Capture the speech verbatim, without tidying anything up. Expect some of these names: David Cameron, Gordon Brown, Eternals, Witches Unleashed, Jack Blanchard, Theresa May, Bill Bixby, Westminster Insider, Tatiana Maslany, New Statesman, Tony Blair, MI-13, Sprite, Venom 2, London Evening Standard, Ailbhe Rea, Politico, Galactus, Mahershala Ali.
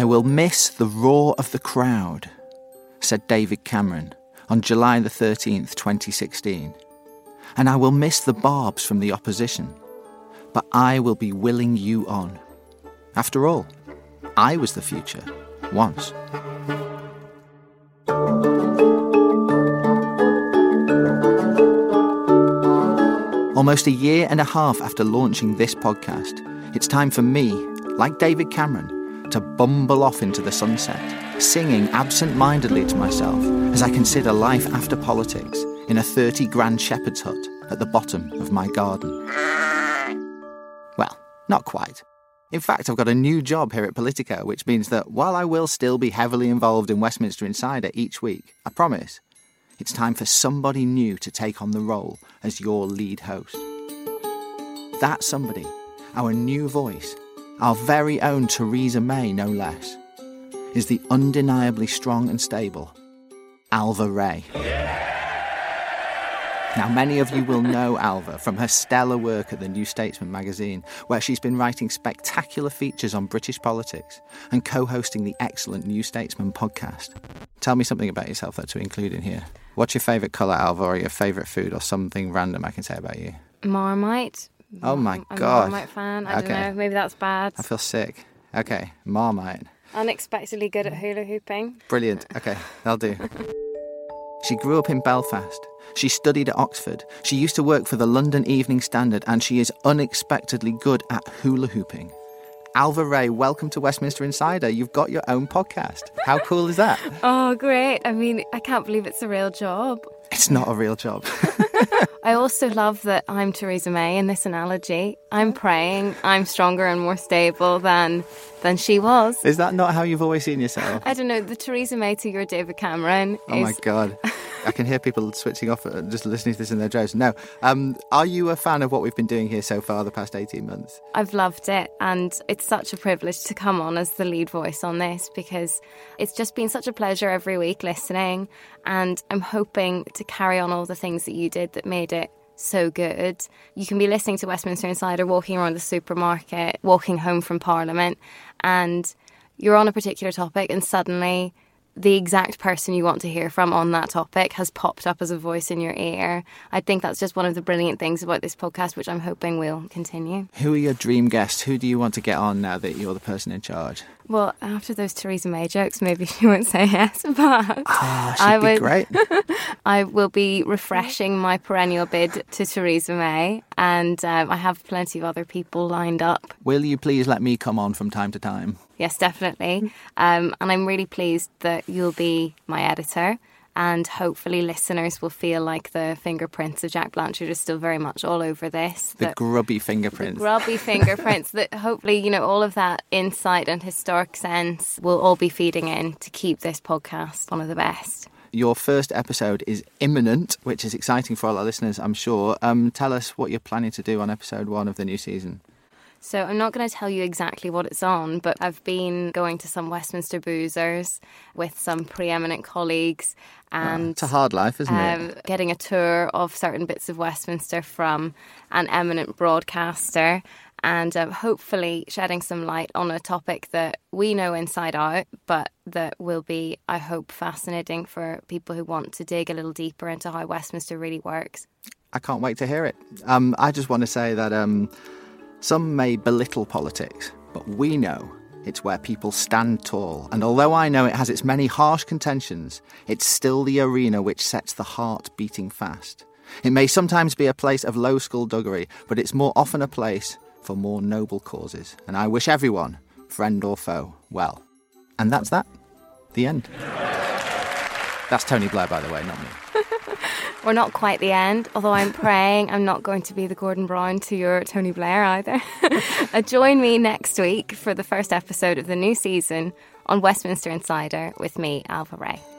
"I will miss the roar of the crowd," said David Cameron on July the thirteenth, twenty sixteen. "And I will miss the barbs from the opposition. But I will be willing you on. After all, I was the future, once." Almost a year and a half after launching this podcast, it's time for me, like David Cameron, to bumble off into the sunset, singing absent-mindedly to myself as I consider life after politics in a thirty grand shepherd's hut at the bottom of my garden. Well, not quite. In fact, I've got a new job here at Politico, which means that while I will still be heavily involved in Westminster Insider each week, I promise, it's time for somebody new to take on the role as your lead host. That somebody, our new voice, our very own Theresa May, no less, is the undeniably strong and stable Ailbhe Rea. Yeah! Now, many of you will know Ailbhe from her stellar work at the New Statesman magazine, where she's been writing spectacular features on British politics and co-hosting the excellent New Statesman podcast. Tell me something about yourself, though, to include in here. What's your favourite colour, Ailbhe, or your favourite food, or something random I can say about you? Marmite. Oh, my I'm God. I'm a Marmite fan. I okay. don't know. Maybe that's bad. I feel sick. Okay, Marmite. Unexpectedly good at hula hooping. Brilliant. Okay, that'll do. She grew up in Belfast. She studied at Oxford. She used to work for the London Evening Standard, and she is unexpectedly good at hula hooping. Ailbhe Rea, welcome to Westminster Insider. You've got your own podcast. How cool is that? Oh, great. I mean, I can't believe it's a real job. It's not a real job. I also love that I'm Theresa May in this analogy. I'm praying I'm stronger and more stable than than she was. Is that not how you've always seen yourself? I don't know. The Theresa May to your David Cameron Oh, is... my God. I can hear people switching off and just listening to this in their droves. No. Um, are you a fan of what we've been doing here so far the past eighteen months? I've loved it, and it's such a privilege to come on as the lead voice on this, because it's just been such a pleasure every week listening, and I'm hoping to carry on all the things that you did that made it so good. You can be listening to Westminster Insider walking around the supermarket, walking home from Parliament, and you're on a particular topic and suddenly the exact person you want to hear from on that topic has popped up as a voice in your ear. I think that's just one of the brilliant things about this podcast, which I'm hoping will continue. Who are your dream guests? Who do you want to get on now that you're the person in charge? Well, after those Theresa May jokes, maybe she won't say yes, but... Ah, she'd I would, be great. I will be refreshing my perennial bid to Theresa May, and um, I have plenty of other people lined up. Will you please let me come on from time to time? Yes, definitely. Um, and I'm really pleased that you'll be my editor, and hopefully listeners will feel like the fingerprints of Jack Blanchard are still very much all over this. The grubby fingerprints. The grubby fingerprints that hopefully, you know, all of that insight and historic sense will all be feeding in to keep this podcast one of the best. Your first episode is imminent, which is exciting for all our listeners, I'm sure. Um, tell us what you're planning to do on episode one of the new season. So I'm not going to tell you exactly what it's on, but I've been going to some Westminster boozers with some preeminent colleagues. And, oh, it's a hard life, isn't um, it? Getting a tour of certain bits of Westminster from an eminent broadcaster, and um, hopefully shedding some light on a topic that we know inside out, but that will be, I hope, fascinating for people who want to dig a little deeper into how Westminster really works. I can't wait to hear it. Um, I just want to say that... Um, Some may belittle politics, but we know it's where people stand tall. And although I know it has its many harsh contentions, it's still the arena which sets the heart beating fast. It may sometimes be a place of low skullduggery, but it's more often a place for more noble causes. And I wish everyone, friend or foe, well. And that's that. The end. That's Tony Blair, by the way, not me. We're not quite the end, although I'm praying I'm not going to be the Gordon Brown to your Tony Blair either. Join me next week for the first episode of the new season on Westminster Insider with me, Ailbhe Rea.